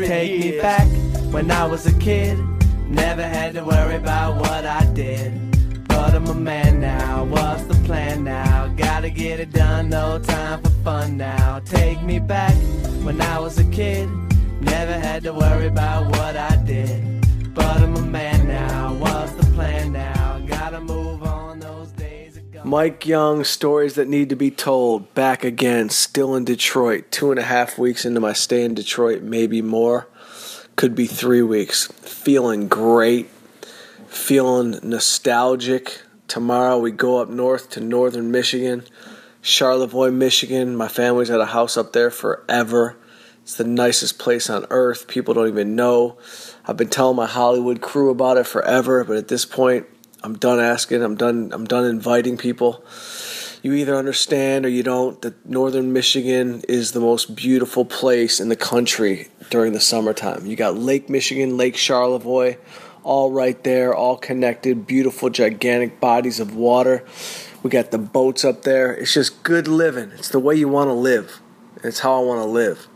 100 years. Take me back when I was a kid. Never had to worry about what I did. But I'm a man now, what's the plan now? Gotta get it done, no time for fun now. Take me back when I was a kid. Never had to worry about what I did. But I'm a man now, what's the plan now? Gotta move on, those days ago. Mike Young, Stories That Need to Be Told, back again, still in Detroit. 2.5 weeks into my stay in Detroit, maybe more. Could be 3 weeks. Feeling great. Feeling nostalgic. Tomorrow we go up north to northern Michigan, Charlevoix, Michigan. My family's had a house up there forever. It's the nicest place on earth. People don't even know. I've been telling my Hollywood crew about it forever, but at this point, I'm done asking. I'm done inviting people. You either understand or you don't that northern Michigan is the most beautiful place in the country during the summertime. You got Lake Michigan, Lake Charlevoix, all right there, all connected, beautiful, gigantic bodies of water. We got the boats up there. It's just good living. It's the way you want to live. It's how I want to live.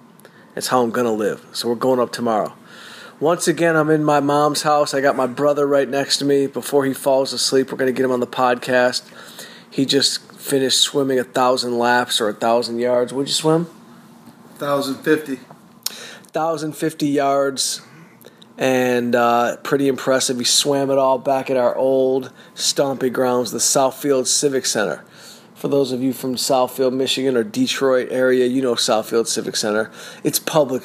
It's how I'm going to live. So we're going up tomorrow. Once again, I'm in my mom's house. I got my brother right next to me. Before he falls asleep, we're going to get him on the podcast. He just finished swimming 1,000 laps or 1,000 yards. What'd you swim? 1,050. 1,050 yards, and pretty impressive. He swam it all back at our old stomping grounds, the Southfield Civic Center. For those of you from Southfield, Michigan or Detroit area, you know Southfield Civic Center. It's public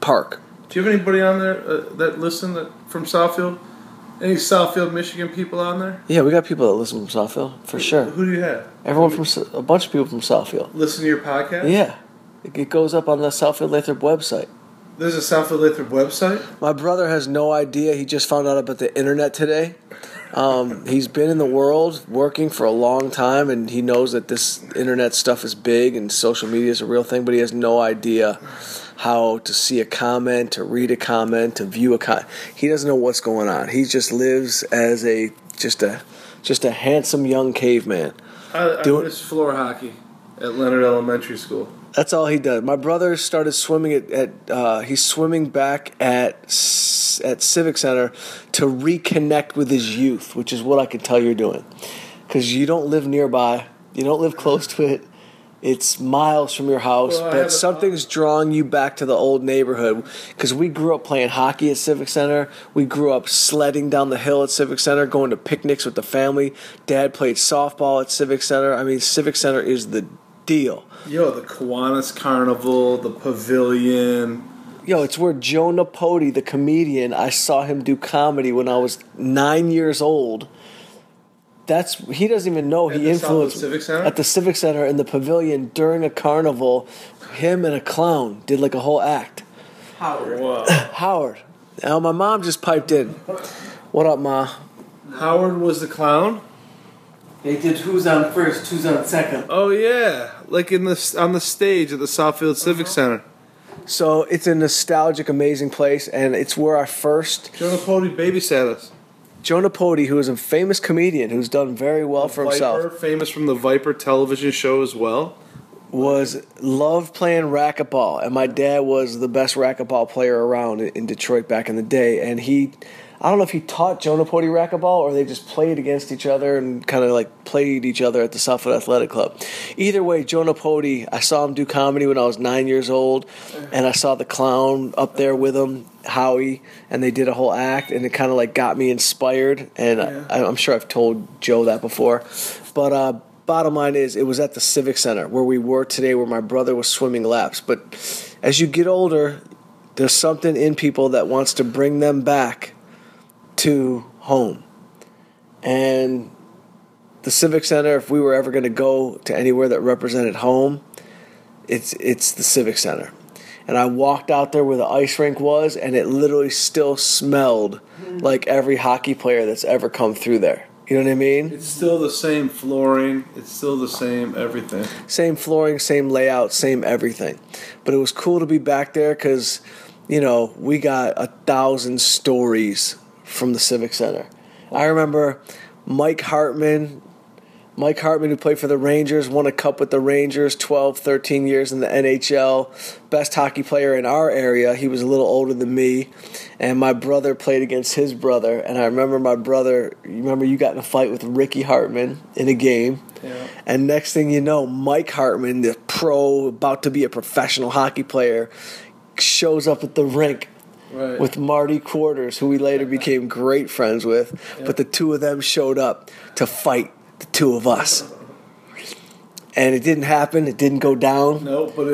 park. Do you have anybody on there that listen from Southfield? Any Southfield, Michigan people on there? Yeah, we got people that listen from Southfield, for sure. Who do you have? A bunch of people from Southfield. Listen to your podcast? Yeah. It goes up on the Southfield Lathrop website. There's a Southfield Lathrop website? My brother has no idea. He just found out about the internet today. He's been in the world working for a long time, and he knows that this internet stuff is big and social media is a real thing, but he has no idea how to see a comment, to read a comment, to view a comment. He doesn't know what's going on. He just lives as a handsome young caveman. I missed floor hockey at Leonard Elementary School. That's all he does. My brother started swimming at he's swimming back at Civic Center to reconnect with his youth, which is what I can tell you're doing, because you don't live nearby, you don't live close to it. It's miles from your house, but something's drawing you back to the old neighborhood, because we grew up playing hockey at Civic Center. We grew up sledding down the hill at Civic Center, going to picnics with the family. Dad played softball at Civic Center. I mean, Civic Center is the deal. Yo, the Kiwanis Carnival, the Pavilion. Yo, it's where Jonah Pody, the comedian, I saw him do comedy when I was 9 years old. He doesn't even know he influenced at the Civic Center in the Pavilion during a carnival. Him and a clown did like a whole act. Howard. Now my mom just piped in. What up, Ma? Howard was the clown. They did who's on first, who's on second. Oh yeah, like on the stage at the Southfield Civic Center. So it's a nostalgic, amazing place, and it's where our first Jonah Pody babysat us. Jonah Pody, who is a famous comedian who's done very well for himself. Viper, famous from the Viper television show as well. Loved playing racquetball, and my dad was the best racquetball player around in Detroit back in the day. And I don't know if he taught Jonah Pody racquetball or they just played against each other and kind of like played each other at the Southfield Athletic Club. Either way, Jonah Pody, I saw him do comedy when I was 9 years old, and I saw the clown up there with him, Howie, and they did a whole act, and it kind of like got me inspired, and yeah. I'm sure I've told Joe that before, but bottom line is it was at the Civic Center where we were today, where my brother was swimming laps. But as you get older, there's something in people that wants to bring them back to home, and the Civic Center, if we were ever going to go to anywhere that represented home, it's the Civic Center. And I walked out there where the ice rink was, and it literally still smelled like every hockey player that's ever come through there. You know what I mean? It's still the same flooring. It's still the same everything. Same flooring, same layout, same everything. But it was cool to be back there because, you know, we got 1,000 stories from the Civic Center. I remember Mike Hartman, Mike Hartman, who played for the Rangers, won a cup with the Rangers, 12, 13 years in the NHL. Best hockey player in our area. He was a little older than me. And my brother played against his brother. And I remember my brother, you got in a fight with Ricky Hartman in a game. Yeah. And next thing you know, Mike Hartman, the pro, about to be a professional hockey player, shows up at the rink. Right. With Marty Quarters, who we later became great friends with. Yep. But the two of them showed up to fight the two of us. And it didn't happen. It didn't go down. No, but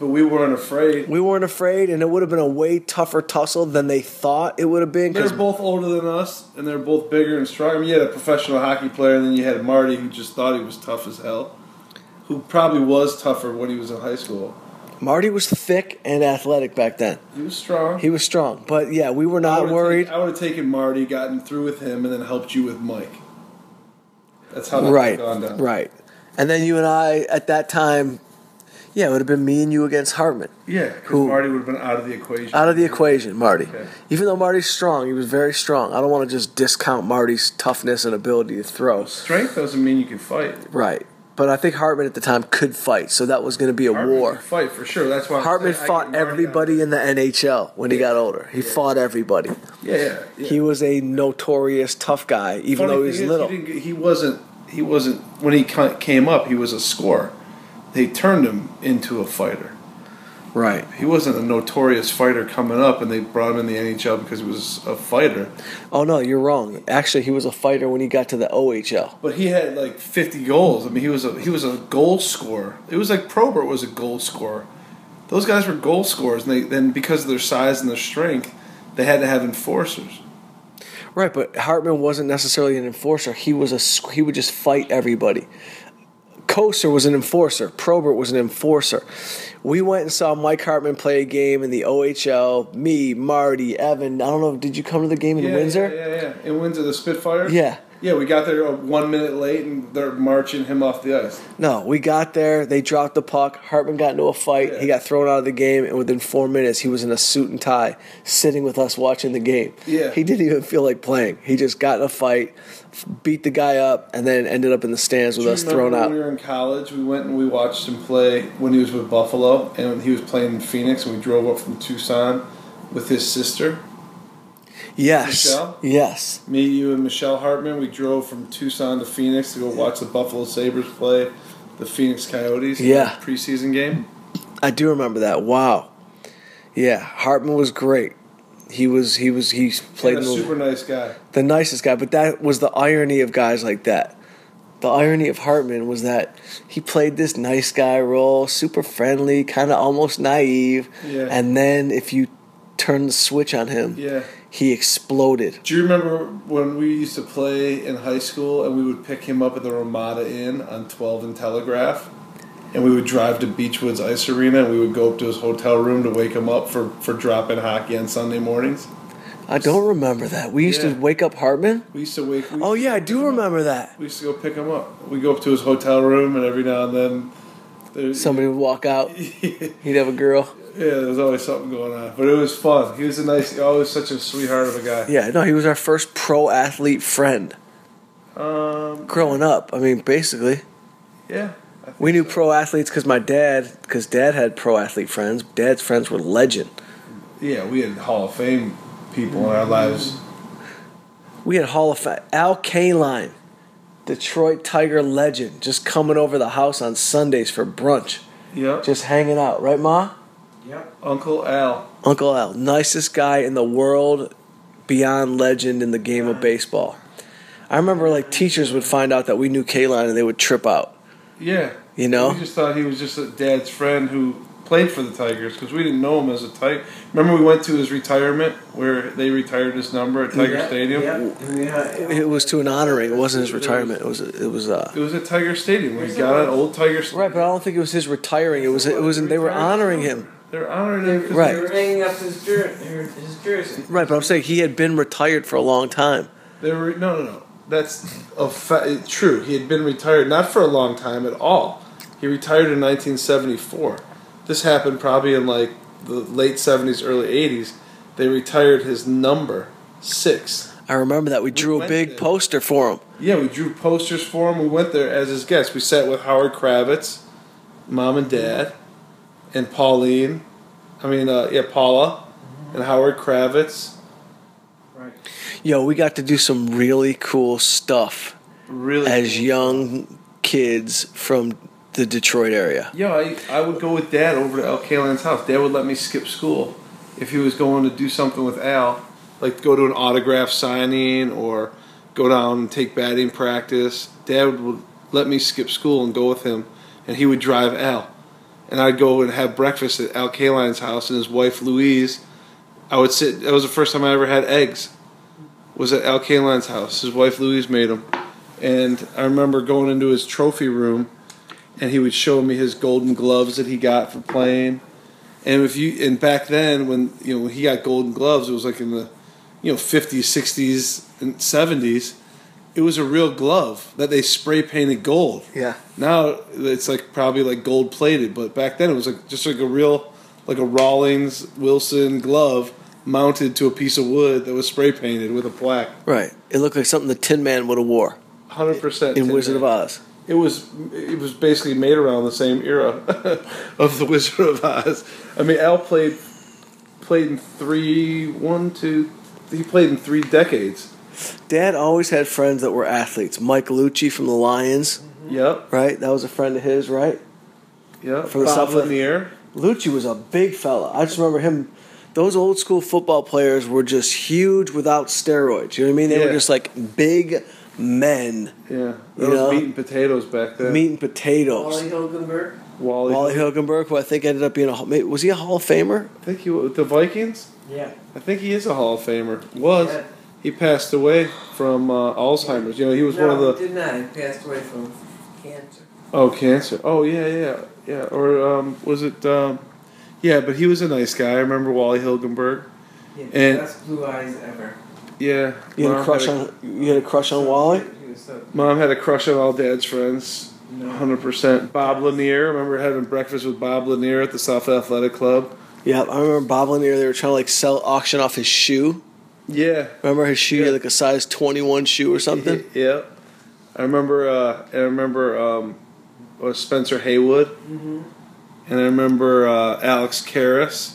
but we weren't afraid. We weren't afraid, and it would have been a way tougher tussle than they thought it would have been. They're both older than us, and they're both bigger and stronger. I mean, you had a professional hockey player, and then you had Marty, who just thought he was tough as hell, who probably was tougher when he was in high school. Marty was thick and athletic back then. He was strong. He was strong. But, yeah, we were not worried. I would have taken Marty, gotten through with him, and then helped you with Mike. That's how that had gone down. Right. And then you and I, at that time, it would have been me and you against Hartman. Yeah, because Marty would have been out of the equation. Out of the equation, Marty. Okay. Even though Marty's strong, he was very strong. I don't want to just discount Marty's toughness and ability to throw. Strength doesn't mean you can fight. Right. But I think Hartman at the time could fight, so that was going to be a war. Could fight for sure. That's why Hartman fought everybody in the NHL when he got older. He fought everybody. Yeah. He was a notorious tough guy, even though he was little. He wasn't. When he came up, he was a scorer. They turned him into a fighter. Right. He wasn't a notorious fighter coming up, and they brought him in the NHL because he was a fighter. Oh, no, you're wrong. Actually, he was a fighter when he got to the OHL. But he had, 50 goals. I mean, he was a goal scorer. It was like Probert was a goal scorer. Those guys were goal scorers, and then because of their size and their strength, they had to have enforcers. Right, but Hartman wasn't necessarily an enforcer. He would just fight everybody. Koester was an enforcer. Probert was an enforcer. We went and saw Mike Hartman play a game in the OHL. Me, Marty, Evan. I don't know. Did you come to the game in Windsor? Yeah. In Windsor, the Spitfire? Yeah. Yeah, we got there 1 minute late, and they're marching him off the ice. No, we got there. They dropped the puck. Hartman got into a fight. Yeah. He got thrown out of the game, and within 4 minutes, he was in a suit and tie, sitting with us watching the game. Yeah. He didn't even feel like playing. He just got in a fight, beat the guy up, and then ended up in the stands with us thrown out. When we were in college, we went and we watched him play when he was with Buffalo, and when he was playing in Phoenix, and we drove up from Tucson with his sister. Yes. Michelle? Yes. Me, you, and Michelle Hartman. We drove from Tucson to Phoenix to go watch the Buffalo Sabres play the Phoenix Coyotes in the preseason game. I do remember that. Wow. Yeah, Hartman was great. He played a super nice guy. The nicest guy, but that was the irony of guys like that. The irony of Hartman was that he played this nice guy role, super friendly, kind of almost naive, and then if you turn the switch on him, he exploded. Do you remember when we used to play in high school and we would pick him up at the Ramada Inn on 12 and Telegraph, and we would drive to Beechwood's Ice Arena, and we would go up to his hotel room to wake him up for drop-in hockey on Sunday mornings? I don't remember that. We used to wake up Hartman? We used to wake him up. Oh, yeah, I do remember that. We used to go pick him up. We'd go up to his hotel room, and every now and then... somebody would walk out. He'd have a girl. Yeah, there was always something going on. But it was fun. He was always such a sweetheart of a guy. Yeah, no, he was our first pro athlete friend. Growing up, I mean, basically. Yeah. We knew pro athletes because Dad had pro athlete friends. Dad's friends were legend. Yeah, we had Hall of Fame people in our lives. We had Hall of Fame. Al Kaline, Detroit Tiger legend, just coming over the house on Sundays for brunch. Yeah. Just hanging out. Right, Ma? Yep. Uncle Al, nicest guy in the world, beyond legend in the game of baseball. I remember teachers would find out that we knew Kaline and they would trip out. Yeah. You know? We just thought he was just a Dad's friend who played for the Tigers because we didn't know him as a Tiger. Remember we went to his retirement where they retired his number at Tiger Stadium? Yeah. It was to an honoring. It wasn't his retirement. It was at Tiger Stadium. We got an old Tiger Stadium. Right, but I don't think it was his retiring. They were honoring him. They're honoring him because they were hanging up his jersey. Right, but I'm saying he had been retired for a long time. No. That's true. He had been retired not for a long time at all. He retired in 1974. This happened probably in the late 70s, early 80s. They retired his number 6. I I remember that. We drew a big poster for him. Yeah, we drew posters for him. We went there as his guests. We sat with Howard Kravitz, Mom and Dad, and Pauline. I mean, Paula and Howard Kravitz. Right. Yo, we got to do some really cool stuff young kids from the Detroit area. Yo, I would go with Dad over to Al Kaline's house. Dad would let me skip school if he was going to do something with Al, like go to an autograph signing or go down and take batting practice. Dad would let me skip school and go with him, and he would drive Al. And I'd go and have breakfast at Al Kaline's house and his wife, Louise. That was the first time I ever had eggs, was at Al Kaline's house. His wife, Louise, made them. And I remember going into his trophy room, and he would show me his golden gloves that he got for playing. And back then, when he got golden gloves, it was like in the 50s, 60s, and 70s. It was a real glove that they spray painted gold. Yeah. Now it's like probably like gold plated, but back then it was like just like a real a Rawlings Wilson glove mounted to a piece of wood that was spray painted with a plaque. Right. It looked like something the Tin Man would have wore. 100% in Wizard of Oz. It was basically made around the same era of the Wizard of Oz. I mean, Al played in three decades. Dad always had friends that were athletes. Mike Lucci from the Lions. Mm-hmm. Yep. Right? That was a friend of his, right? Yep. From Bob Lanier. Lucci was a big fella. I just remember him. Those old school football players were just huge without steroids. You know what I mean? They were just like big men. Yeah. That was meat and potatoes back then. Meat and potatoes. Wally Hilgenberg. Wally Hilgenberg, who I think ended up being was he a Hall of Famer? I think he was. The Vikings? Yeah. I think he is a Hall of Famer. Was. Yeah. He passed away from Alzheimer's. You know, he was one of the... No, he did not. He passed away from cancer. Oh, cancer. Oh, yeah. Or was it... yeah, but he was a nice guy. I remember Wally Hilgenberg. Yeah, best blue eyes ever. Yeah. You had a crush on Wally? Mom had a crush on all Dad's friends. No. 100%. Bob Lanier. I remember having breakfast with Bob Lanier at the Southfield Athletic Club. Yeah, I remember Bob Lanier. They were trying to auction off his shoe. Yeah. Remember his shoe, like a size 21 shoe or something? Yeah. I remember Spencer Haywood. Mm-hmm. And I remember Alex Karras.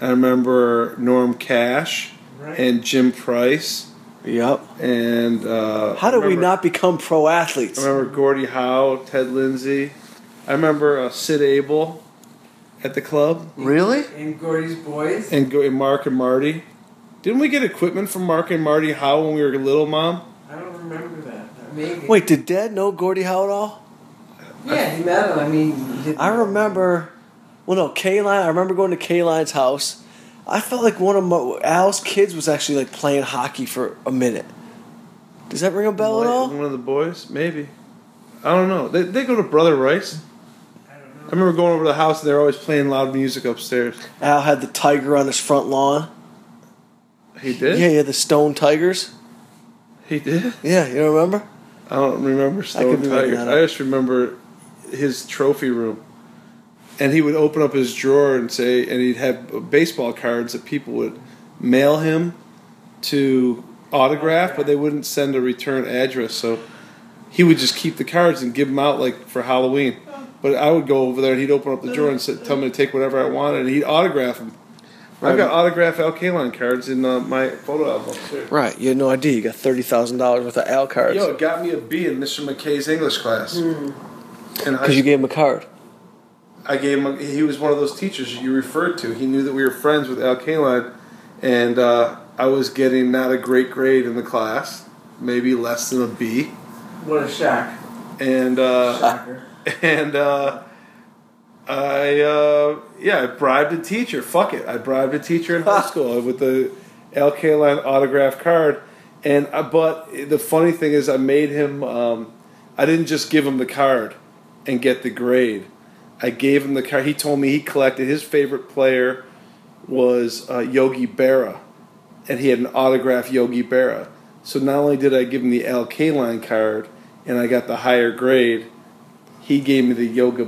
I remember Norm Cash and Jim Price. Yep. And how did we not become pro athletes? I remember Gordie Howe, Ted Lindsay. I remember Sid Abel at the club. Really? And Gordie's boys. And Mark and Marty. Didn't we get equipment from Mark and Marty Howe when we were little, Mom? I don't remember that. Maybe. Wait, did Dad know Gordie Howe at all? Yeah, he met him. I mean... I remember... Well, no, Kaline... I remember going to Kaline's house. I felt like one of Al's kids was actually, like, playing hockey for a minute. Does that ring a bell at all? One of the boys? Maybe. I don't know. They go to Brother Rice. I don't know. I remember going over to the house and they were always playing loud music upstairs. Al had the tiger on his front lawn. He did? Yeah, the Stone Tigers. He did? Yeah, you don't remember? I don't remember Stone Tigers. I just remember his trophy room. And he would open up his drawer and he'd have baseball cards that people would mail him to autograph, but they wouldn't send a return address. So he would just keep the cards and give them out like for Halloween. But I would go over there and he'd open up the drawer and tell me to take whatever I wanted, and he'd autograph them. Right. I've got autographed Al Kaline cards in my photo album, too. Right. You had no idea. You got $30,000 worth of Al cards. Yo, it got me a B in Mr. McKay's English class. Because you gave him a card. I gave him he was one of those teachers you referred to. He knew that we were friends with Al Kaline, and I was getting not a great grade in the class, maybe less than a B. What a shock. And, shocker. And, I bribed a teacher. Fuck it. I bribed a teacher in high school with the Al Kaline autograph card. But the funny thing is I made him, I didn't just give him the card and get the grade. I gave him the card. He told me he collected, his favorite player was Yogi Berra. And he had an autographed Yogi Berra. So not only did I give him the Al Kaline card and I got the higher grade, he gave me the Yogi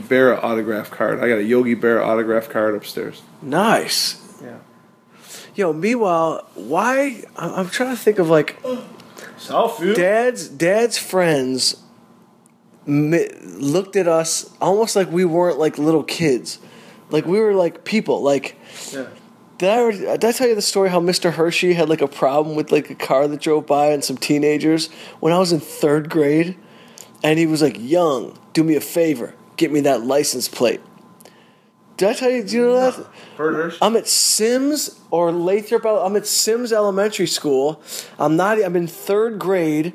Berra autograph card. I got a Yogi Berra autograph card upstairs. Nice. Yeah. you know, meanwhile, why? I'm trying to think of, like, Southfield. Dad's friends looked at us almost like we weren't, like, little kids. Like, we were, like, people. Like, yeah. Did I tell you the story how Mr. Hershey had, like, a problem with, like, a car that drove by and some teenagers when I was in 3rd grade? And he was like, Young, do me a favor. Get me that license plate. Did I tell you? Do you know that? Burgers. I'm at Sims or Lathrop. I'm at Sims Elementary School. I'm in 3rd grade,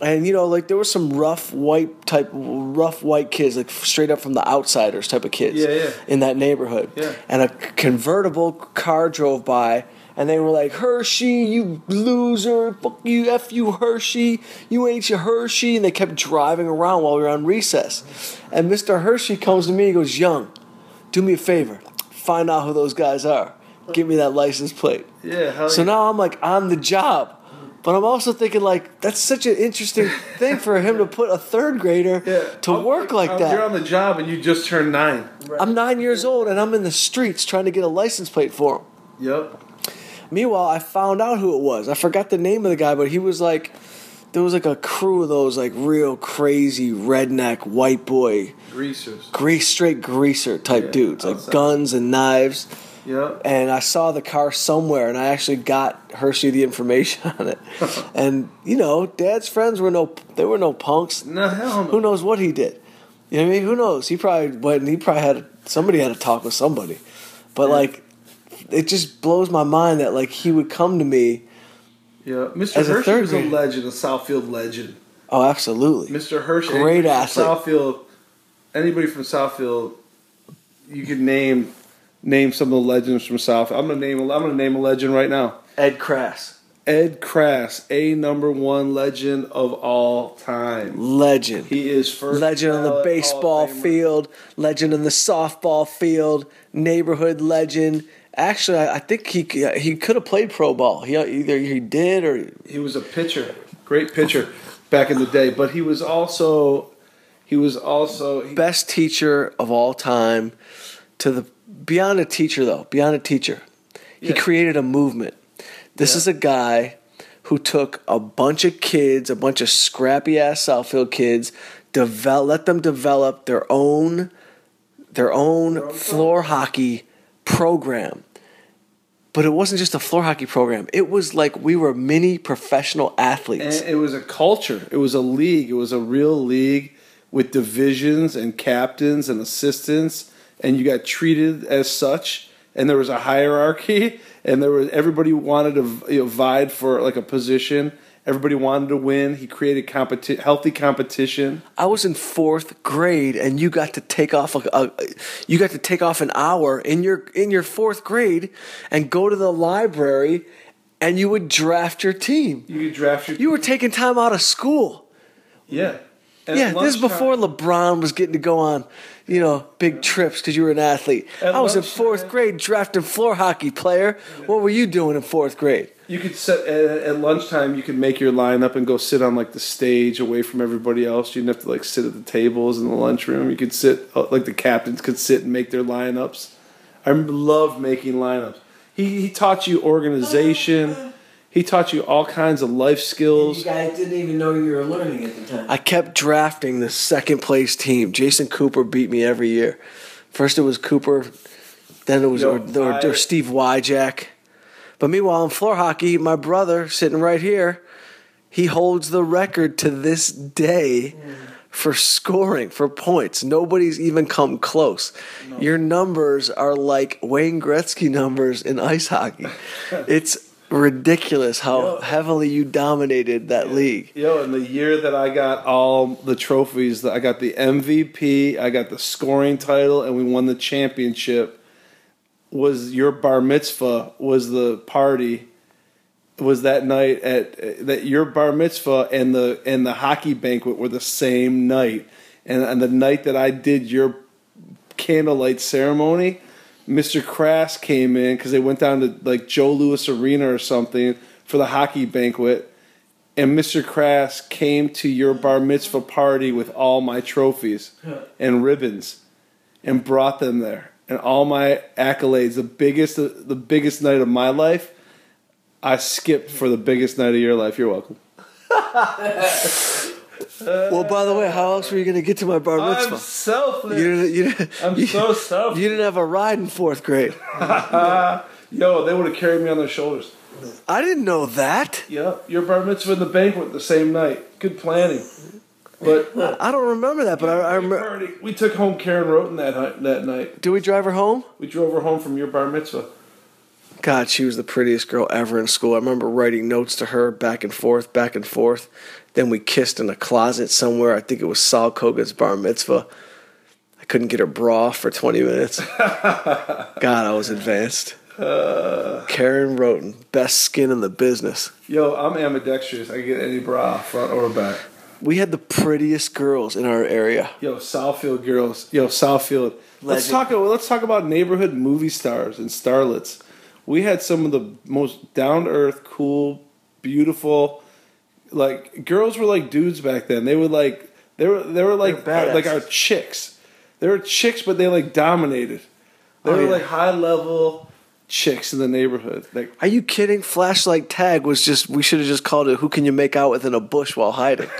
and you know, like there were some rough white kids, like straight up from the outsiders type of kids. Yeah. In that neighborhood. Yeah. And a convertible car drove by, and they were like, Hershey, you loser! Fuck you, F you, Hershey! You ain't your Hershey! And they kept driving around while we were on recess. And Mr. Hershey comes to me. He goes, Young, do me a favor. Find out who those guys are. Give me that license plate. Yeah. Hell so yeah. Now I'm like on the job. But I'm also thinking, like, that's such an interesting thing for him to put a 3rd grader to work like that. You're on the job and you just turned 9. Right. I'm 9 years old and I'm in the streets trying to get a license plate for him. Yep. Meanwhile, I found out who it was. I forgot the name of the guy, but he was like, there was like a crew of those like real crazy redneck white boy greasers, straight greaser type dudes, outside. Like guns and knives. Yeah. And I saw the car somewhere, and I actually got Hershey the information on it. And you know, Dad's friends were no punks. No, hell no. Who knows what he did? You know what I mean? Who knows? He probably went and somebody had a talk with somebody, but like it just blows my mind that like he would come to me. Yeah, Mr. Hershey was a legend, a Southfield legend. Oh, absolutely. Mr. Hershey. Great athlete. Southfield, anybody from Southfield, you could name some of the legends from Southfield. I'm gonna name a legend right now. Ed Crass. Ed Crass, a #1 legend of all time. Legend. He is first. Legend on the baseball field, legend in the softball field, neighborhood legend. Actually, I think he could have played pro ball. He did or he was a pitcher, great pitcher back in the day. But he was also best teacher of all time. Beyond a teacher, he created a movement. This is a guy who took a bunch of kids, a bunch of scrappy ass Southfield kids, let them develop their own floor hockey program. But it wasn't just a floor hockey program. It was like we were mini professional athletes. And it was a culture. It was a league. It was a real league with divisions and captains and assistants, and you got treated as such. And there was a hierarchy, and there was everybody wanted to vie for like a position. Everybody wanted to win. He created healthy competition. I was in 4th grade, and you got to take off an hour in your 4th grade, and go to the library, and you would draft your team. You were taking time out of school. Yeah. Yeah, this is before LeBron was getting to go on, you know, big trips because you were an athlete. I was in 4th grade drafting floor hockey player. What were you doing in 4th grade? You could set at lunchtime. You could make your lineup and go sit on like the stage, away from everybody else. You didn't have to like sit at the tables in the lunchroom. You could sit like the captains could sit and make their lineups. I love making lineups. He taught you organization. He taught you all kinds of life skills. You guys didn't even know you were learning at the time. I kept drafting the second place team. Jason Cooper beat me every year. First it was Cooper, then it was or Steve Wyjack. But meanwhile, in floor hockey, my brother, sitting right here, he holds the record to this day for scoring, for points. Nobody's even come close. No. Your numbers are like Wayne Gretzky numbers in ice hockey. It's ridiculous how heavily you dominated that league. In the year that I got all the trophies, I got the MVP, I got the scoring title, and we won the championship. Was your bar mitzvah, was the party, was that night that your bar mitzvah and the hockey banquet were the same night. And the night that I did your candlelight ceremony, Mr. Crass came in because they went down to like Joe Louis Arena or something for the hockey banquet. And Mr. Crass came to your bar mitzvah party with all my trophies and ribbons and brought them there. And all my accolades, the biggest night of my life I skipped for the biggest night of your life. You're welcome. Well, by the way, how else were you going to get to my bar mitzvah? I'm selfless. I'm so selfless. You didn't have a ride in fourth grade. Yo, they would have carried me on their shoulders. I didn't know that. Yeah, your bar mitzvah and the banquet the same night. Good planning. But I don't remember that. But I remember we took home Karen Roten that night. Did we drive her home? We drove her home from your bar mitzvah. God, she was the prettiest girl ever in school. I remember writing notes to her back and forth. Then we kissed in a closet somewhere. I think it was Sal Kogan's bar mitzvah. I couldn't get her bra for 20 minutes. God, I was advanced. Karen Roten, best skin in the business. Yo, I'm ambidextrous. I can get any bra, front or back. We had the prettiest girls in our area. Yo, Southfield girls. Yo, Southfield. Let's talk about neighborhood movie stars and starlets. We had some of the most down-to-earth, cool, beautiful. Like girls were like dudes back then. They were like our chicks. They were chicks, but they like dominated. They were like high-level chicks in the neighborhood. Like, are you kidding? Flashlight tag was just. We should have just called it. Who can you make out with in a bush while hiding?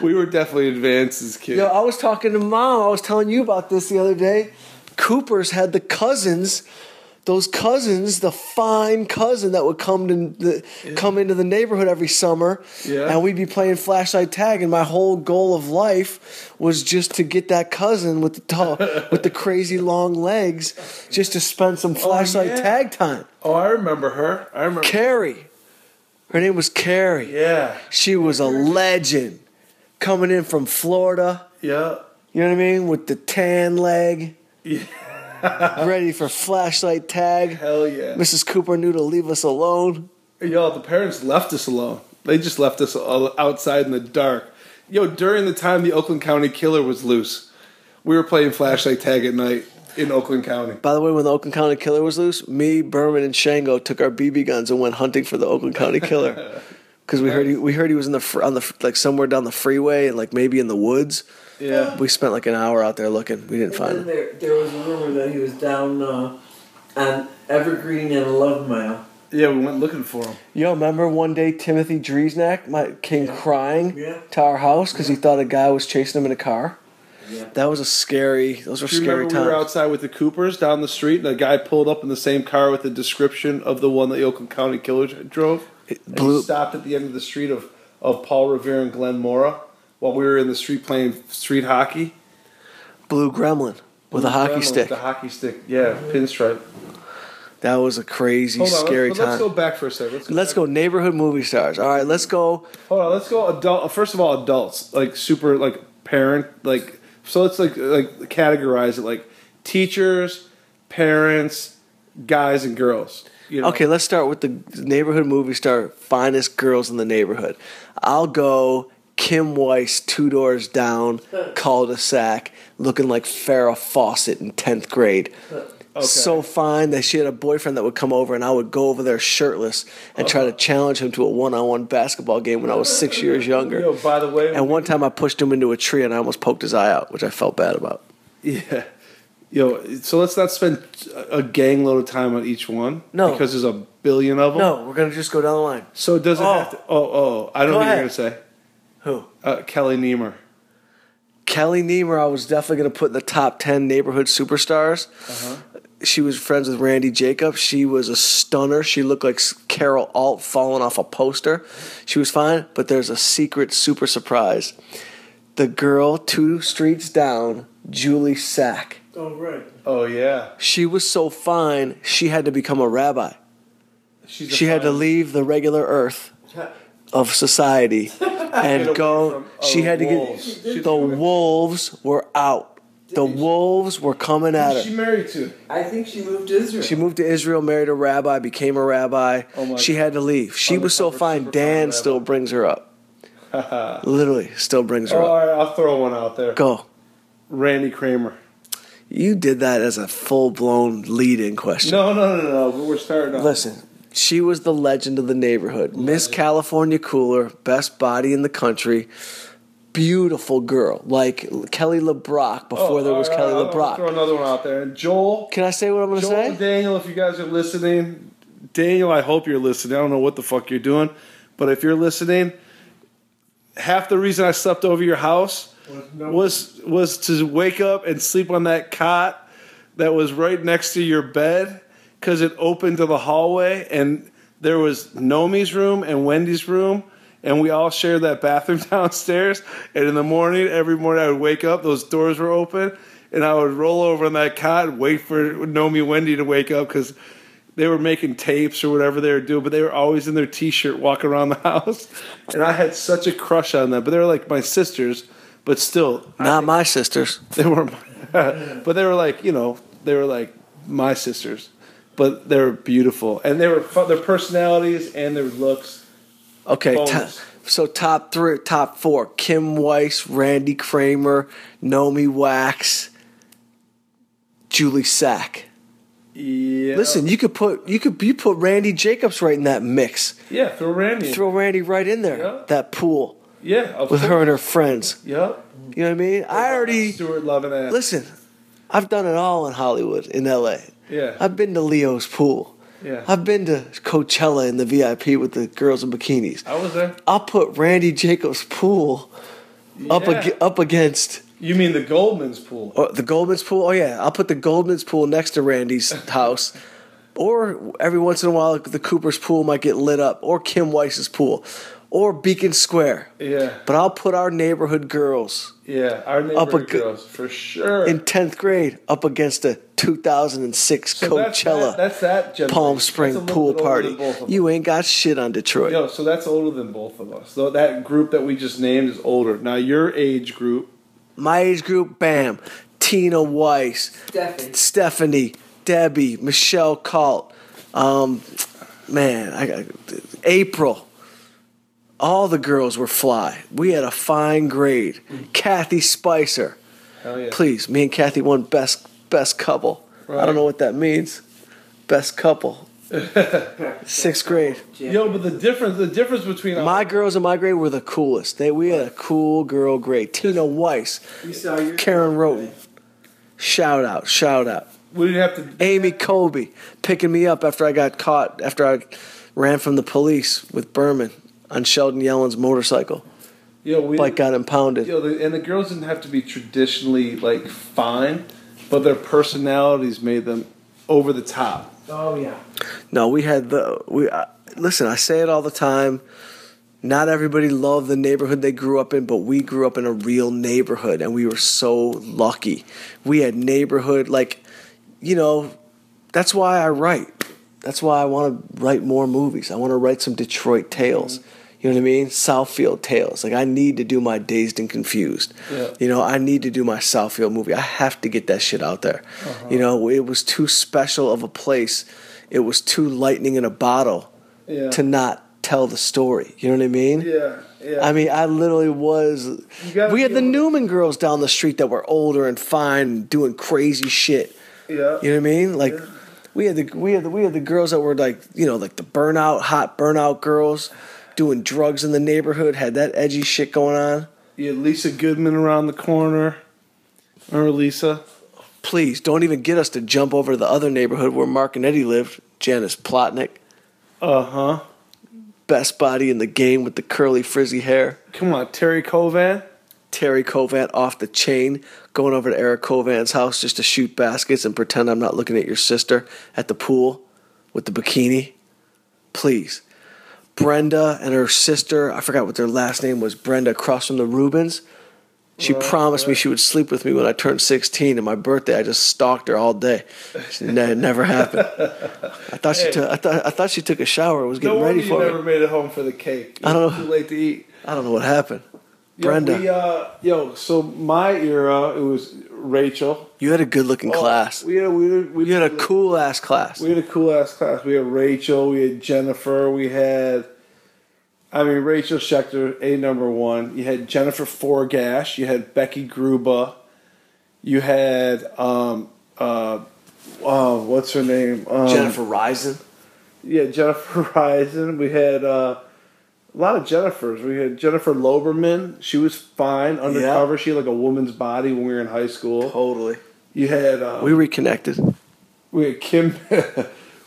We were definitely advanced as kids. Yo, I was talking to Mom. I was telling you about this the other day. Cooper's had the cousins. Those cousins, the fine cousin that would come into the neighborhood every summer, and we'd be playing flashlight tag. And my whole goal of life was just to get that cousin with the tall, with the crazy long legs, just to spend some flashlight tag time. Oh, I remember her. I remember Carrie. Her name was Carrie. Yeah, she was a legend, coming in from Florida. Yeah, you know what I mean, with the tan leg. Yeah. Ready for flashlight tag. Hell yeah. Mrs. Cooper knew to leave us alone. Yo, the parents left us alone. They just left us outside in the dark. Yo, during the time the Oakland County Killer was loose, we were playing flashlight tag at night in Oakland County. By the way, when the Oakland County Killer was loose, me, Berman, and Shango took our BB guns and went hunting for the Oakland County Killer. Because we heard he was in the somewhere down the freeway and like maybe in the woods. Yeah, we spent like an hour out there looking. We didn't find him. There was a rumor that he was down on Evergreen and Love Mile. Yeah, we went looking for him. Yo, remember one day Timothy Driesnack came crying to our house because he thought a guy was chasing him in a car. Yeah. That was scary times. We were outside with the Coopers down the street, and a guy pulled up in the same car with a description of the one that the Oakland County Killer drove. He stopped at the end of the street of Paul Revere and Glen Mora while we were in the street playing street hockey. Blue Gremlin with a hockey stick. With a hockey stick, yeah, pinstripe. That was a crazy, scary time. Let's go back for a second. Let's go neighborhood movie stars. All right, let's go. Hold on, let's go adult. First of all, adults, like super, like parent, like. So let's like categorize it like teachers, parents, guys, and girls. You know? Okay, let's start with the neighborhood movie star, finest girls in the neighborhood. I'll go Kim Weiss, 2 doors down, cul-de-sac, looking like Farrah Fawcett in 10th grade. Okay. So fine that she had a boyfriend that would come over, and I would go over there shirtless and try to challenge him to a one-on-one basketball game when I was 6 years younger. Yo, by the way, and one time I pushed him into a tree, and I almost poked his eye out, which I felt bad about. Yeah. Yo, so let's not spend a gang load of time on each one. No. Because there's a billion of them. No, we're going to just go down the line. So does it have to... I don't know what you're going to say. Who? Kelly Niemer. Kelly Niemer I was definitely going to put in the top 10 neighborhood superstars. Uh-huh. She was friends with Randy Jacobs. She was a stunner. She looked like Carol Alt falling off a poster. She was fine, but there's a secret super surprise. The girl 2 streets down, Julie Sack. Oh, right. Oh, yeah. She was so fine, she had to become a rabbi. She had to leave the regular earth of society and go. She had to get... The wolves were out. The wolves were coming at her. Who was she married to? I think she moved to Israel. She moved to Israel, married a rabbi, became a rabbi. She had to leave. She was so fine, Dan still brings her up. Literally still brings her up. All right, I'll throw one out there. Go. Randy Kramer. You did that as a full-blown lead-in question. No. We're starting off. Listen, she was the legend of the neighborhood. Miss California Cooler, best body in the country. Beautiful girl, like Kelly LeBrock before there was Kelly LeBrock. I'll throw another one out there. And Joel. Can I say what I'm going to say? Joel and Daniel, if you guys are listening, Daniel, I hope you're listening. I don't know what the fuck you're doing, but if you're listening, half the reason I slept over your house was to wake up and sleep on that cot that was right next to your bed because it opened to the hallway, and there was Nomi's room and Wendy's room, and we all shared that bathroom downstairs. And in the morning, every morning I would wake up, those doors were open, and I would roll over on that cot and wait for Nomi and Wendy to wake up because they were making tapes or whatever they were doing, but they were always in their T-shirt walking around the house. And I had such a crush on them. But they were like my sisters, but still. Not my sisters. They were but they were like, you know, they were like my sisters. But they were beautiful. And they were fun, their personalities and their looks. Okay, so top 4. Kim Weiss, Randy Kramer, Nomi Wax, Julie Sack. Yeah. Listen, you could put Randy Jacobs right in that mix. Yeah, throw Randy right in there. Yeah. That pool. Yeah, of course. Her and her friends. Yep. Yeah. You know what I mean? Stuart loving that. Listen, I've done it all in Hollywood, in LA. Yeah. I've been to Leo's pool. Yeah. I've been to Coachella in the VIP with the girls in bikinis. I was there. I'll put Randy Jacobs' pool up against. You mean the Goldman's pool? Oh, the Goldman's pool? Oh, yeah. I'll put the Goldman's pool next to Randy's house. Or every once in a while, the Cooper's pool might get lit up. Or Kim Weiss's pool. Or Beacon Square. Yeah. But I'll put our neighborhood girls. Yeah, our neighborhood girls, for sure. In 10th grade, up against a 2006 Coachella that's that Palm Spring pool party. You ain't got shit on Detroit. Yo, so that's older than both of us. So that group that we just named is older. Now, your age group. My age group, bam, Tina Weiss, Stephanie, Debbie, Michelle Colt, April. All the girls were fly. We had a fine grade. Kathy Spicer. Hell yeah. Please, me and Kathy won best couple. Right. I don't know what that means. Best couple. 6th grade. Yo, but the difference between my girls in my grade were the coolest. We had a cool girl grade. Tina Weiss, Karen Roten. Shout out. We didn't have to. Amy Colby picking me up after I got caught after I ran from the police with Berman on Sheldon Yellen's motorcycle. Yo, bike got impounded. Yo, and the girls didn't have to be traditionally like fine, but their personalities made them over the top. Oh yeah. No, we had listen, I say it all the time. Not everybody loved the neighborhood they grew up in, but we grew up in a real neighborhood, and we were so lucky. We had neighborhood, like, you know, that's why I write. That's why I want to write more movies. I want to write some Detroit tales. Mm-hmm. You know what I mean? Southfield tales. Like, I need to do my Dazed and Confused. Yeah. You know, I need to do my Southfield movie. I have to get that shit out there. Uh-huh. You know, it was too special of a place. It was too lightning in a bottle to not tell the story. You know what I mean? Yeah. Yeah. I mean, I literally was. We had the Newman girls down the street that were older and fine and doing crazy shit. Yeah. You know what I mean? Like. Yeah. We had the girls that were like, you know, like the hot burnout girls, doing drugs in the neighborhood, had that edgy shit going on. You had Lisa Goodman around the corner. Remember Lisa? Please don't even get us to jump over to the other neighborhood where Mark and Eddie lived. Janice Plotnick. Uh huh. Best body in the game with the curly frizzy hair. Come on, Terry Kovan off the chain, going over to Eric Kovan's house just to shoot baskets and pretend I'm not looking at your sister at the pool with the bikini. Please. Brenda and her sister, I forgot what their last name was, Brenda, across from the Rubens. She promised me she would sleep with me when I turned 16, and my birthday, I just stalked her all day. It never happened. I thought she took a shower and was getting ready for it. No wonder you never made it home for the cake. I don't know. Too late to eat. I don't know what happened. Brenda. So my era, it was Rachel. You had a good-looking class. You had a cool-ass class. We had a cool-ass class. We had Rachel. We had Jennifer. We had, Rachel Schechter, number 1. You had Jennifer Forgash. You had Becky Gruba. You had, what's her name? Jennifer Risen. Yeah, Jennifer Risen. We had, a lot of Jennifers. We had Jennifer Loberman. She was fine, undercover. Yeah. She had like a woman's body when we were in high school. Totally. You had... we reconnected. We had Kim...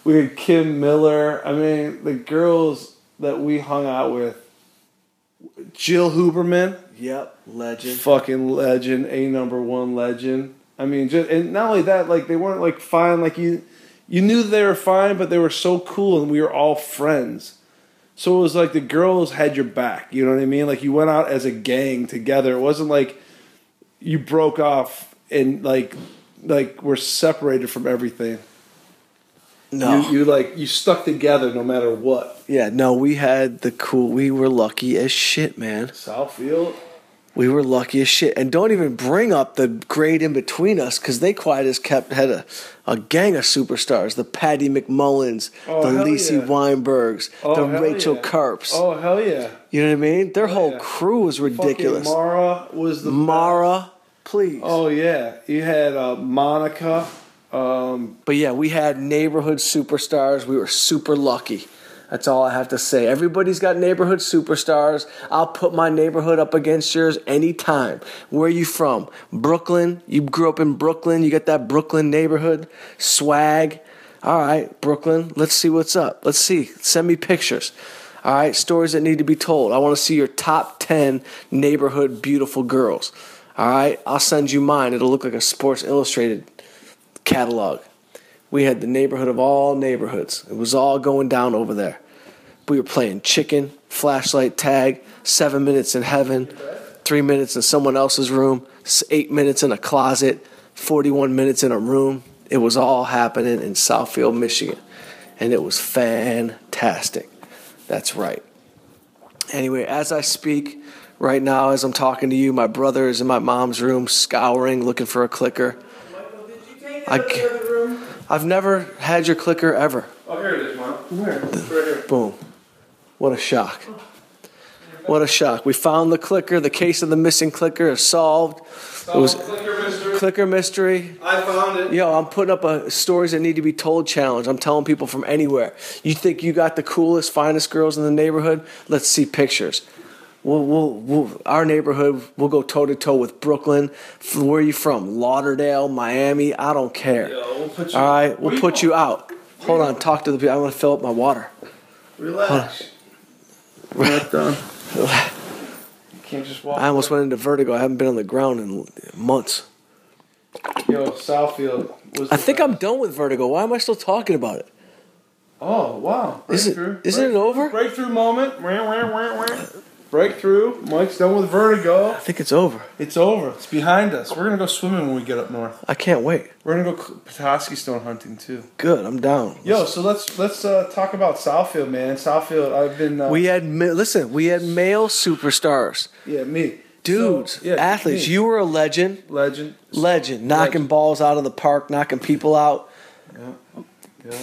We had Kim Miller. I mean, the girls that we hung out with. Jill Huberman. Yep, legend. Fucking legend. A number one legend. I mean, just, and not only that, like, they weren't, like, fine. Like, you knew they were fine, but they were so cool, and we were all friends. So it was like the girls had your back. You know what I mean? Like, you went out as a gang together. It wasn't like you broke off and, like we're separated from everything. No. You stuck together no matter what. Yeah, no, we were lucky as shit, man. Southfield? We were lucky as shit. And don't even bring up the grade in between us, because they quite as had a gang of superstars. The Patty McMullins, the Lisi Weinbergs, the Rachel Karps. Oh, hell yeah. You know what I mean? Their whole crew was ridiculous. Fucking Mara was the Mara, please. Oh, yeah. You had Monica. But yeah, we had neighborhood superstars. We were super lucky. That's all I have to say. Everybody's got neighborhood superstars. I'll put my neighborhood up against yours anytime. Where are you from? Brooklyn. You grew up in Brooklyn. You got that Brooklyn neighborhood swag. All right, Brooklyn. Let's see what's up. Let's see. Send me pictures. All right, stories that need to be told. I want to see your top 10 neighborhood beautiful girls. All right, I'll send you mine. It'll look like a Sports Illustrated catalog. We had the neighborhood of all neighborhoods. It was all going down over there. We were playing chicken, flashlight tag, 7 minutes in heaven, 3 minutes in someone else's room, 8 minutes in a closet, 41 minutes in a room. It was all happening in Southfield, Michigan, and it was fantastic. That's right. Anyway, as I speak right now, as I'm talking to you, my brother is in my mom's room scouring, looking for a clicker. I've never had your clicker ever. Oh, here it is, Mom. Where? It's right here. Boom. What a shock. What a shock. We found the clicker. The case of the missing clicker is solved. It was clicker mystery. I found it. Yo, I'm putting up a stories that need to be told challenge. I'm telling people from anywhere. You think you got the coolest, finest girls in the neighborhood? Let's see pictures. Our neighborhood, we'll go toe-to-toe with Brooklyn. Where are you from? Lauderdale, Miami? I don't care. Yo, we'll put you all right, we'll put you out. Hold on, talk to the people. I want to fill up my water. Relax. We're not done. You can't just walk. I almost went into vertigo. I haven't been on the ground in months. Yo, Southfield. I think I'm done with vertigo. Why am I still talking about it? Oh, wow. Isn't it over? Breakthrough moment. Breakthrough. Mike's done with vertigo. I think it's over. It's over. It's behind us. We're going to go swimming when we get up north. I can't wait. We're going to go Petoskey Stone hunting, too. Good. I'm down. Yo, so let's talk about Southfield, man. Southfield, I've been... We had male superstars. Yeah, me. Dudes. So, yeah, athletes. Me. You were a legend. Legend. Knocking balls out of the park, knocking people out. Yeah.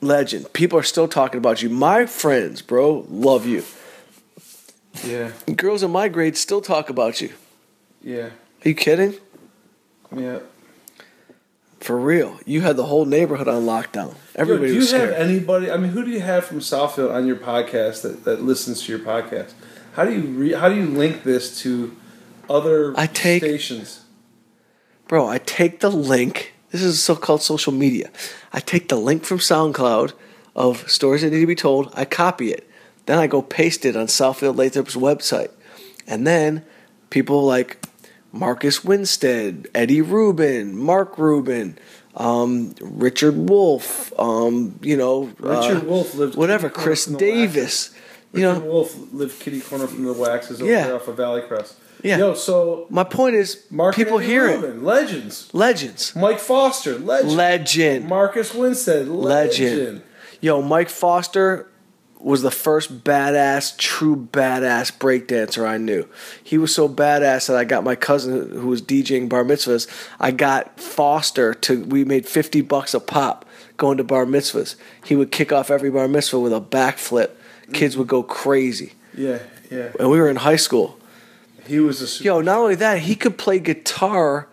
Legend. People are still talking about you. My friends, bro, love you. Yeah. Girls in my grade still talk about you. Yeah. Are you kidding? Yeah. For real. You had the whole neighborhood on lockdown. Everybody was scared. Do you have anybody? I mean, who do you have from Southfield on your podcast that listens to your podcast? How do you link this to other stations? Bro, I take the link. This is so-called social media. I take the link from SoundCloud of stories that need to be told. I copy it. Then I go paste it on Southfield Lathrop's website. And then people like Marcus Winstead, Eddie Rubin, Mark Rubin, Richard Wolf, Richard Wolf lived Chris Davis. Richard Wolf lived kitty corner from the waxes over there off of Valley Crest. Yeah. Yo, so my point is, Mark people hear Rubin, it. Legends. Mike Foster, legend. Marcus Winstead, legend. Yo, Mike Foster was the first true badass breakdancer I knew. He was so badass that I got my cousin who was DJing bar mitzvahs, I got Foster we made $50 a pop going to bar mitzvahs. He would kick off every bar mitzvah with a backflip. Kids would go crazy. Yeah. And we were in high school. He was a super. Yo, not only that, he could play guitar.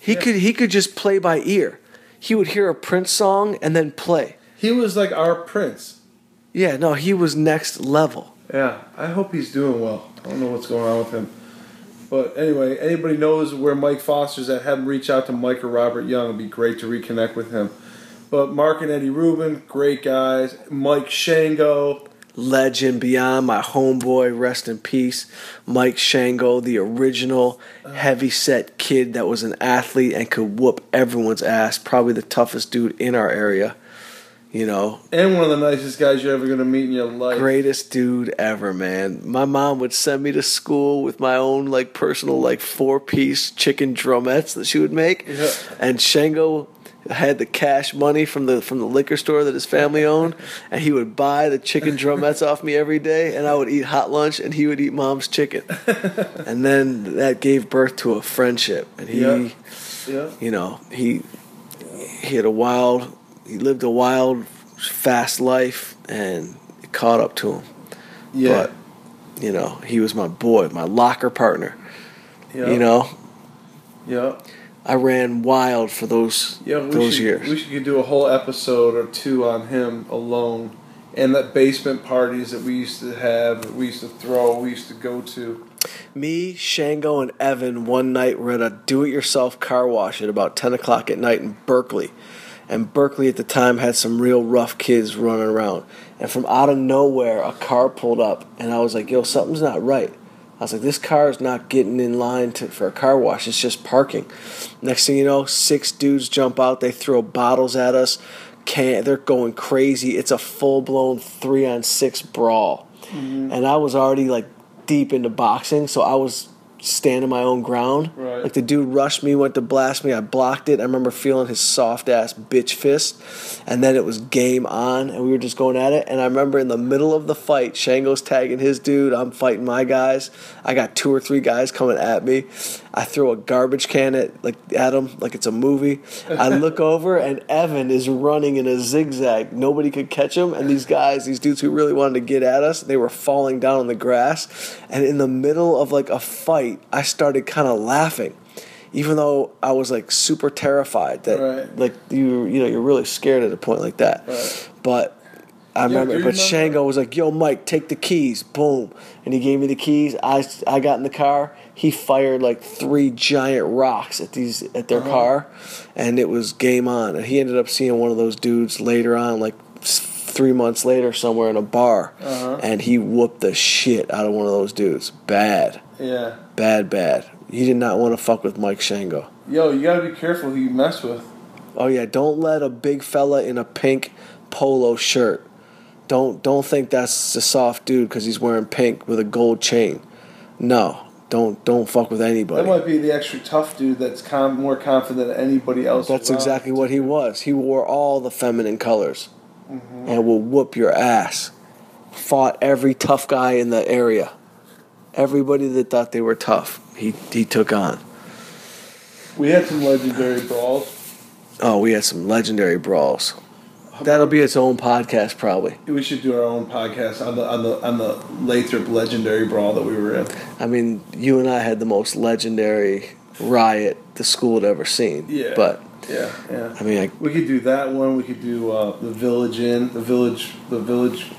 He could just play by ear. He would hear a Prince song and then play. He was like our Prince. Yeah, no, he was next level. Yeah, I hope he's doing well. I don't know what's going on with him. But anyway, anybody knows where Mike Foster's at, have him reach out to Mike or Robert Young. It would be great to reconnect with him. But Mark and Eddie Rubin, great guys. Mike Shango. Legend beyond, my homeboy, rest in peace. Mike Shango, the original heavyset kid that was an athlete and could whoop everyone's ass. Probably the toughest dude in our area, you know. And one of the nicest guys you're ever going to meet in your life. Greatest dude ever, man. My mom would send me to school with my own like personal like four-piece chicken drumettes that she would make. Yeah. And Shango had the cash money from the liquor store that his family owned, and he would buy the chicken drumettes off me every day, and I would eat hot lunch, and he would eat mom's chicken. And then that gave birth to a friendship. And he, you know, he had a wild, he lived a wild, fast life, and it caught up to him. Yeah. But, you know, he was my boy, my locker partner. Yeah. You know? Yeah. I ran wild for those years. We should do a whole episode or two on him alone, and the basement parties that we used to have, that we used to throw, we used to go to. Me, Shango, and Evan one night were at a do-it-yourself car wash at about 10 o'clock at night in Berkeley. And Berkeley at the time had some real rough kids running around. And from out of nowhere, a car pulled up, and I was like, yo, something's not right. I was like, this car is not getting in line for a car wash. It's just parking. Next thing you know, six dudes jump out. They throw bottles at us. They're going crazy. It's a full-blown 3-on-6 brawl. Mm-hmm. And I was already, like, deep into boxing, so I was standing my own ground. Right. Like, the dude rushed me, went to blast me. I blocked it. I remember feeling his soft-ass bitch fist. And then it was game on, and we were just going at it. And I remember in the middle of the fight, Shango's tagging his dude. I'm fighting my guys. I got 2 or 3 guys coming at me. I throw a garbage can at him like it's a movie. I look over, and Evan is running in a zigzag. Nobody could catch him. And these dudes who really wanted to get at us, they were falling down on the grass. And in the middle of, like, a fight, I started kind of laughing, even though I was like super terrified that like you're really scared at a point like that. Right. But I remember. But Shango was like, "Yo, Mike, take the keys." Boom, and he gave me the keys. I got in the car. He fired like 3 giant rocks at their car, and it was game on. And he ended up seeing one of those dudes later on, like 3 months later, somewhere in a bar, and he whooped the shit out of one of those dudes. Bad. Yeah. Bad. You did not want to fuck with Mike Shango. Yo, you got to be careful who you mess with. Oh, yeah. Don't let a big fella in a pink polo shirt. Don't think that's a soft dude because he's wearing pink with a gold chain. No. Don't fuck with anybody. That might be the extra tough dude that's more confident than anybody else. That's around. Exactly what he was. He wore all the feminine colors and will whoop your ass. Fought every tough guy in the area. Everybody that thought they were tough, he took on. We had some legendary brawls. Oh, we had some legendary brawls. That'll be its own podcast, probably. We should do our own podcast on the Lathrop legendary brawl that we were in. I mean, you and I had the most legendary riot the school had ever seen. Yeah, but yeah. I mean, we could do that one. We could do the Village Inn, the village.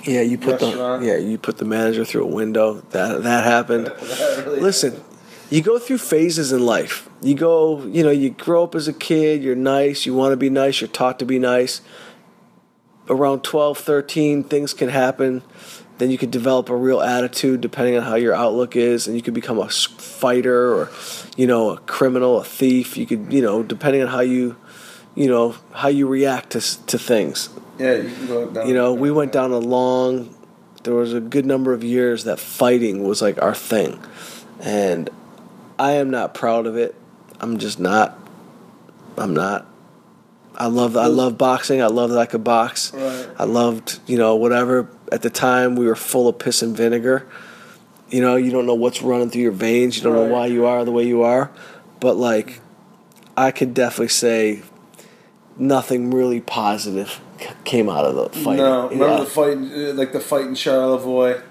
Yeah, you put restaurant. You put the manager through a window. That happened. That really happened. You go through phases in life. You grow up as a kid. You're nice. You want to be nice. You're taught to be nice. Around 12, 13, things can happen. Then you could develop a real attitude depending on how your outlook is, and you could become a fighter or, you know, a criminal, a thief. You could, you know, depending on how you react to things. Yeah, you can go down. You know, we went down there was a good number of years that fighting was like our thing. And I am not proud of it. I'm just not. I'm not. I love boxing. I love that I could box. Right. I loved, you know, whatever. At the time, we were full of piss and vinegar. You know, you don't know what's running through your veins. You don't know why you are the way you are. But, like, I could definitely say nothing really positive came out of the fight. No, remember the fight in Charlevoix?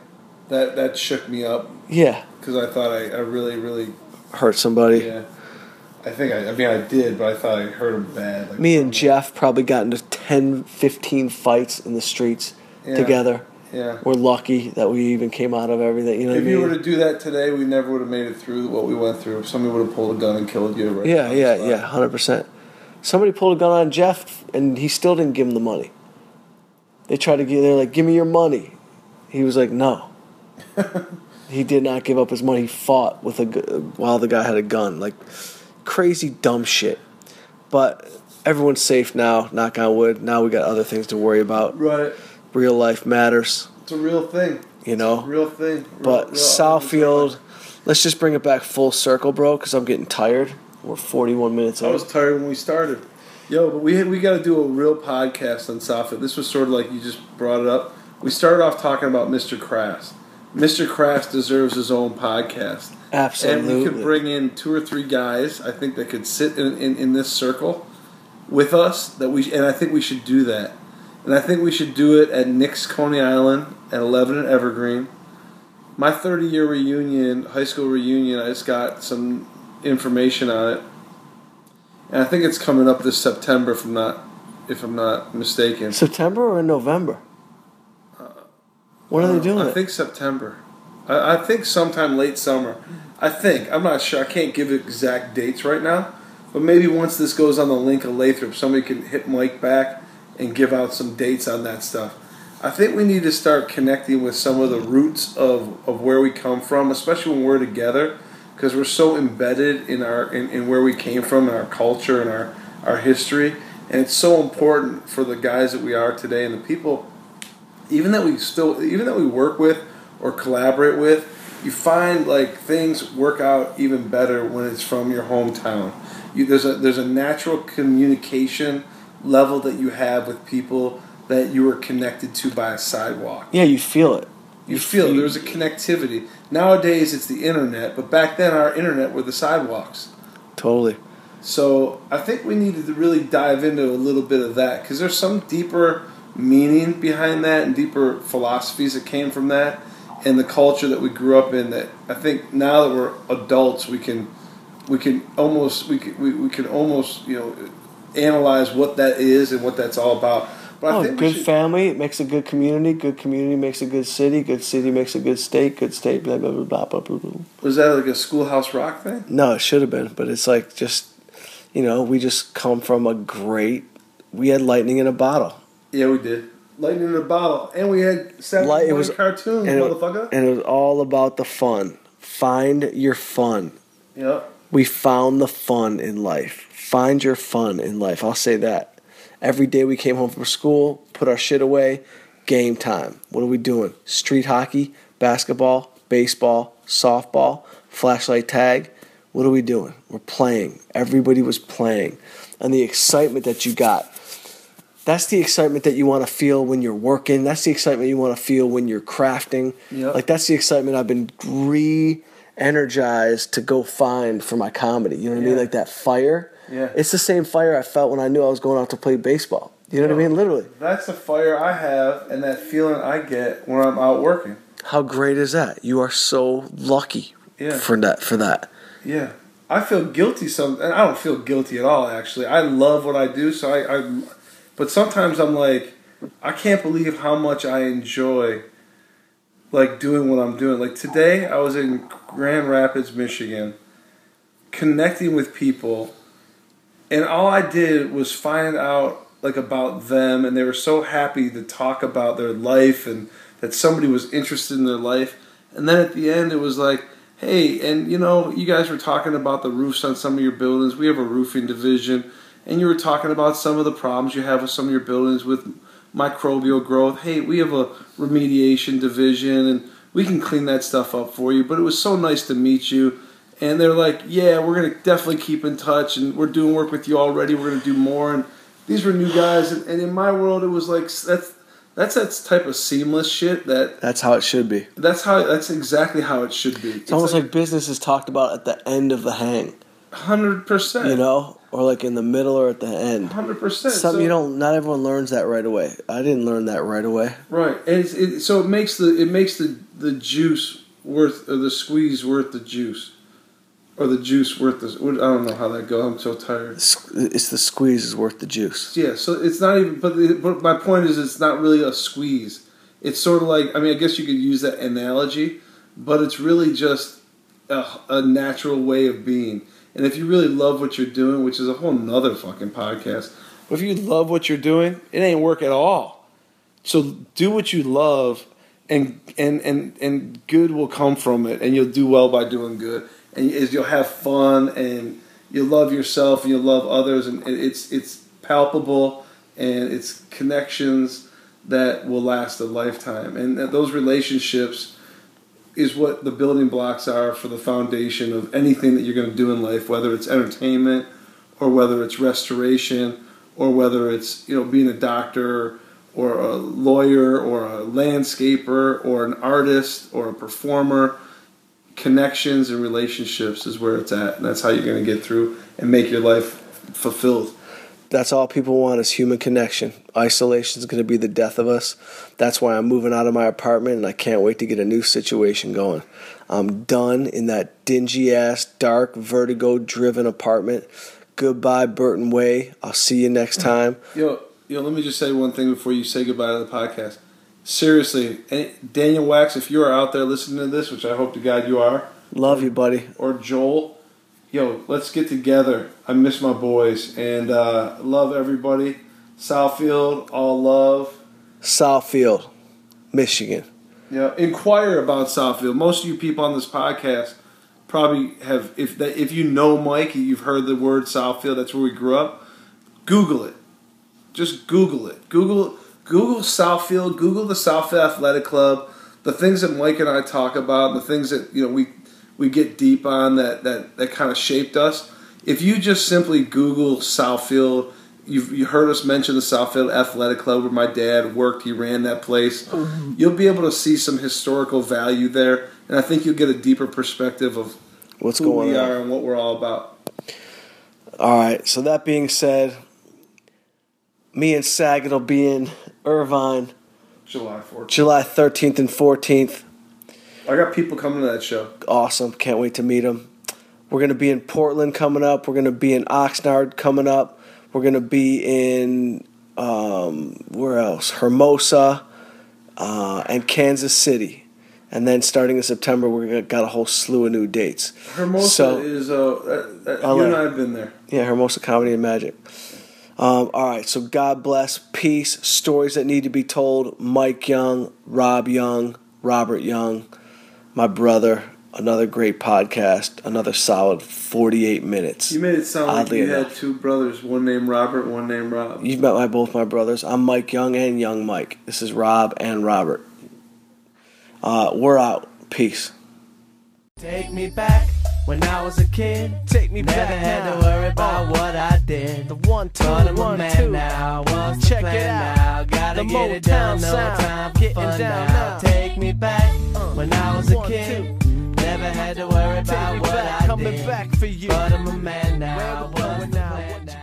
That shook me up. Yeah. Because I thought I really, really... hurt somebody. Yeah. I did, but I thought I hurt him bad. Like, me and Jeff probably got into 10, 15 fights in the streets together. Yeah. We're lucky that we even came out of everything. You know what I mean? If you were to do that today, we never would have made it through what we went through. If somebody would have pulled a gun and killed you. Right? Yeah, 100%. Somebody pulled a gun on Jeff, and he still didn't give him the money. They tried to get. They're like, "Give me your money." He was like, "No." He did not give up his money. He fought with while the guy had a gun. Like crazy dumb shit. But everyone's safe now. Knock on wood. Now we got other things to worry about. Right. Real life matters. It's a real thing. You know. It's a real thing. But Southfield. Let's just bring it back full circle, bro, because I'm getting tired. We're 41 minutes out. I was tired when we started. Yo, but we got to do a real podcast on Southfield. This was sort of like you just brought it up. We started off talking about Mr. Kraft. Mr. Kraft deserves his own podcast. Absolutely. And we could bring in 2 or 3 guys, I think, that could sit in this circle with us. And I think we should do that. And I think we should do it at Nick's Coney Island at 11 and Evergreen. My 30-year reunion, high school reunion, I just got some information on it, and I think it's coming up this September, if I'm not mistaken. September or in November? What are they doing? I think September. I think sometime late summer. I think. I'm not sure. I can't give exact dates right now, but maybe once this goes on the link of Lathrop, somebody can hit Mike back and give out some dates on that stuff. I think we need to start connecting with some of the roots of where we come from, especially when we're together, because we're so embedded in our in where we came from and our culture and our history. And it's so important for the guys that we are today and the people even that we work with or collaborate with. You find like things work out even better when it's from your hometown. There's a natural communication level that you have with people that you were connected to by a sidewalk. Yeah, you feel it. You feel it. There was a connectivity. Nowadays, it's the internet, but back then, our internet were the sidewalks. Totally. So I think we needed to really dive into a little bit of that, because there's some deeper meaning behind that and deeper philosophies that came from that and the culture that we grew up in. That I think now that we're adults, we can almost analyze what that is and what that's all about. But I think good family makes a good community. Good community makes a good city. Good city makes a good state. Good state, blah, blah, blah, blah, blah, blah, blah. Was that like a Schoolhouse Rock thing? No, it should have been. But it's like we just come from we had lightning in a bottle. Yeah, we did. Lightning in a bottle. And we had Saturday cartoons, motherfucker. And it was all about the fun. Find your fun. Yep. We found the fun in life. Find your fun in life. I'll say that. Every day we came home from school, put our shit away, game time. What are we doing? Street hockey, basketball, baseball, softball, flashlight tag. What are we doing? We're playing. Everybody was playing. And the excitement that you got, that's the excitement that you want to feel when you're working. That's the excitement you want to feel when you're crafting. Yep. Like that's the excitement I've been re-energized to go find for my comedy. You know what I mean? Like that fire. Yeah. It's the same fire I felt when I knew I was going out to play baseball. You know what I mean? Literally. That's the fire I have and that feeling I get when I'm out working. How great is that? You are so lucky for that. Yeah. I feel guilty and I don't feel guilty at all, actually. I love what I do, so but sometimes I'm like, I can't believe how much I enjoy like doing what I'm doing. Like today I was in Grand Rapids, Michigan, connecting with people. And all I did was find out like about them, and they were so happy to talk about their life and that somebody was interested in their life. And then at the end, it was like, hey, and you guys were talking about the roofs on some of your buildings. We have a roofing division, and you were talking about some of the problems you have with some of your buildings with microbial growth. Hey, we have a remediation division, and we can clean that stuff up for you. But it was so nice to meet you. And they're like, yeah, we're going to definitely keep in touch, and we're doing work with you already. We're going to do more. And these were new guys. And in my world, it was like, that's that type of seamless shit. That's how it should be. That's exactly how it should be. It's almost like business is talked about at the end of the hang. 100%. Or like in the middle or at the end. 100%. Not everyone learns that right away. I didn't learn that right away. Right. And so it makes the juice worth, or the squeeze worth the juice. Or the juice worth the... I don't know how that goes. I'm so tired. It's the squeeze is worth the juice. Yeah, so it's not even... But my point is it's not really a squeeze. It's sort of like... I mean, I guess you could use that analogy, but it's really just a natural way of being. And if you really love what you're doing, which is a whole nother fucking podcast, but if you love what you're doing, it ain't work at all. So do what you love, and good will come from it, and you'll do well by doing good, and you'll have fun, and you'll love yourself, and you'll love others, and it's palpable, and it's connections that will last a lifetime, and those relationships is what the building blocks are for the foundation of anything that you're going to do in life, whether it's entertainment or whether it's restoration or whether it's, you know, being a doctor or a lawyer or a landscaper or an artist or a performer. Connections and relationships is where it's at, and that's how you're going to get through and make your life fulfilled. That's all people want is human connection. Isolation is going to be the death of us. That's why I'm moving out of my apartment, and I can't wait to get a new situation going. I'm done in that dingy-ass, dark, vertigo-driven apartment. Goodbye, Burton Way. I'll see you next time. Yo, let me just say one thing before you say goodbye to the podcast. Seriously, Daniel Wax, if you are out there listening to this, which I hope to God you are. Love you, buddy. Or Joel. Yo, let's get together. I miss my boys. And love everybody. Southfield, all love. Southfield, Michigan. Yeah, inquire about Southfield. Most of you people on this podcast probably have, if you know Mike, you've heard the word Southfield. That's where we grew up. Google it. Just Google it. Google Southfield. Google the Southfield Athletic Club. The things that Mike and I talk about, the things that, you know, we get deep on that kind of shaped us. If you just simply Google Southfield, you heard us mention the Southfield Athletic Club where my dad worked. He ran that place. You'll be able to see some historical value there, and I think you'll get a deeper perspective of what's going on, who we are, and what we're all about. All right, so that being said, me and Saget will be in Irvine July 13th and 14th. I got people coming to that show. Awesome. Can't wait to meet them. We're going to be in Portland coming up. We're going to be in Oxnard coming up. We're going to be in, where else? Hermosa and Kansas City. And then starting in September, we've got a whole slew of new dates. Hermosa is, you and I have been there. Yeah, Hermosa Comedy and Magic. All right, so God bless, peace, stories that need to be told. Mike Young, Rob Young, Robert Young. My brother, another great podcast, another solid 48 minutes. You made it sound like you had two brothers, one named Robert, one named Rob. You've met both my brothers. I'm Mike Young and Young Mike. This is Rob and Robert. We're out. Peace. Take me back when I was a kid. Take me back. Never had to worry about what I did. The one, two, but I'm a man now. What's the plan now? Gotta get it down. No time for fun now. Take me back when I was a kid. Never had to worry about what I did. Coming back for you. But I'm a man now. What's the plan now?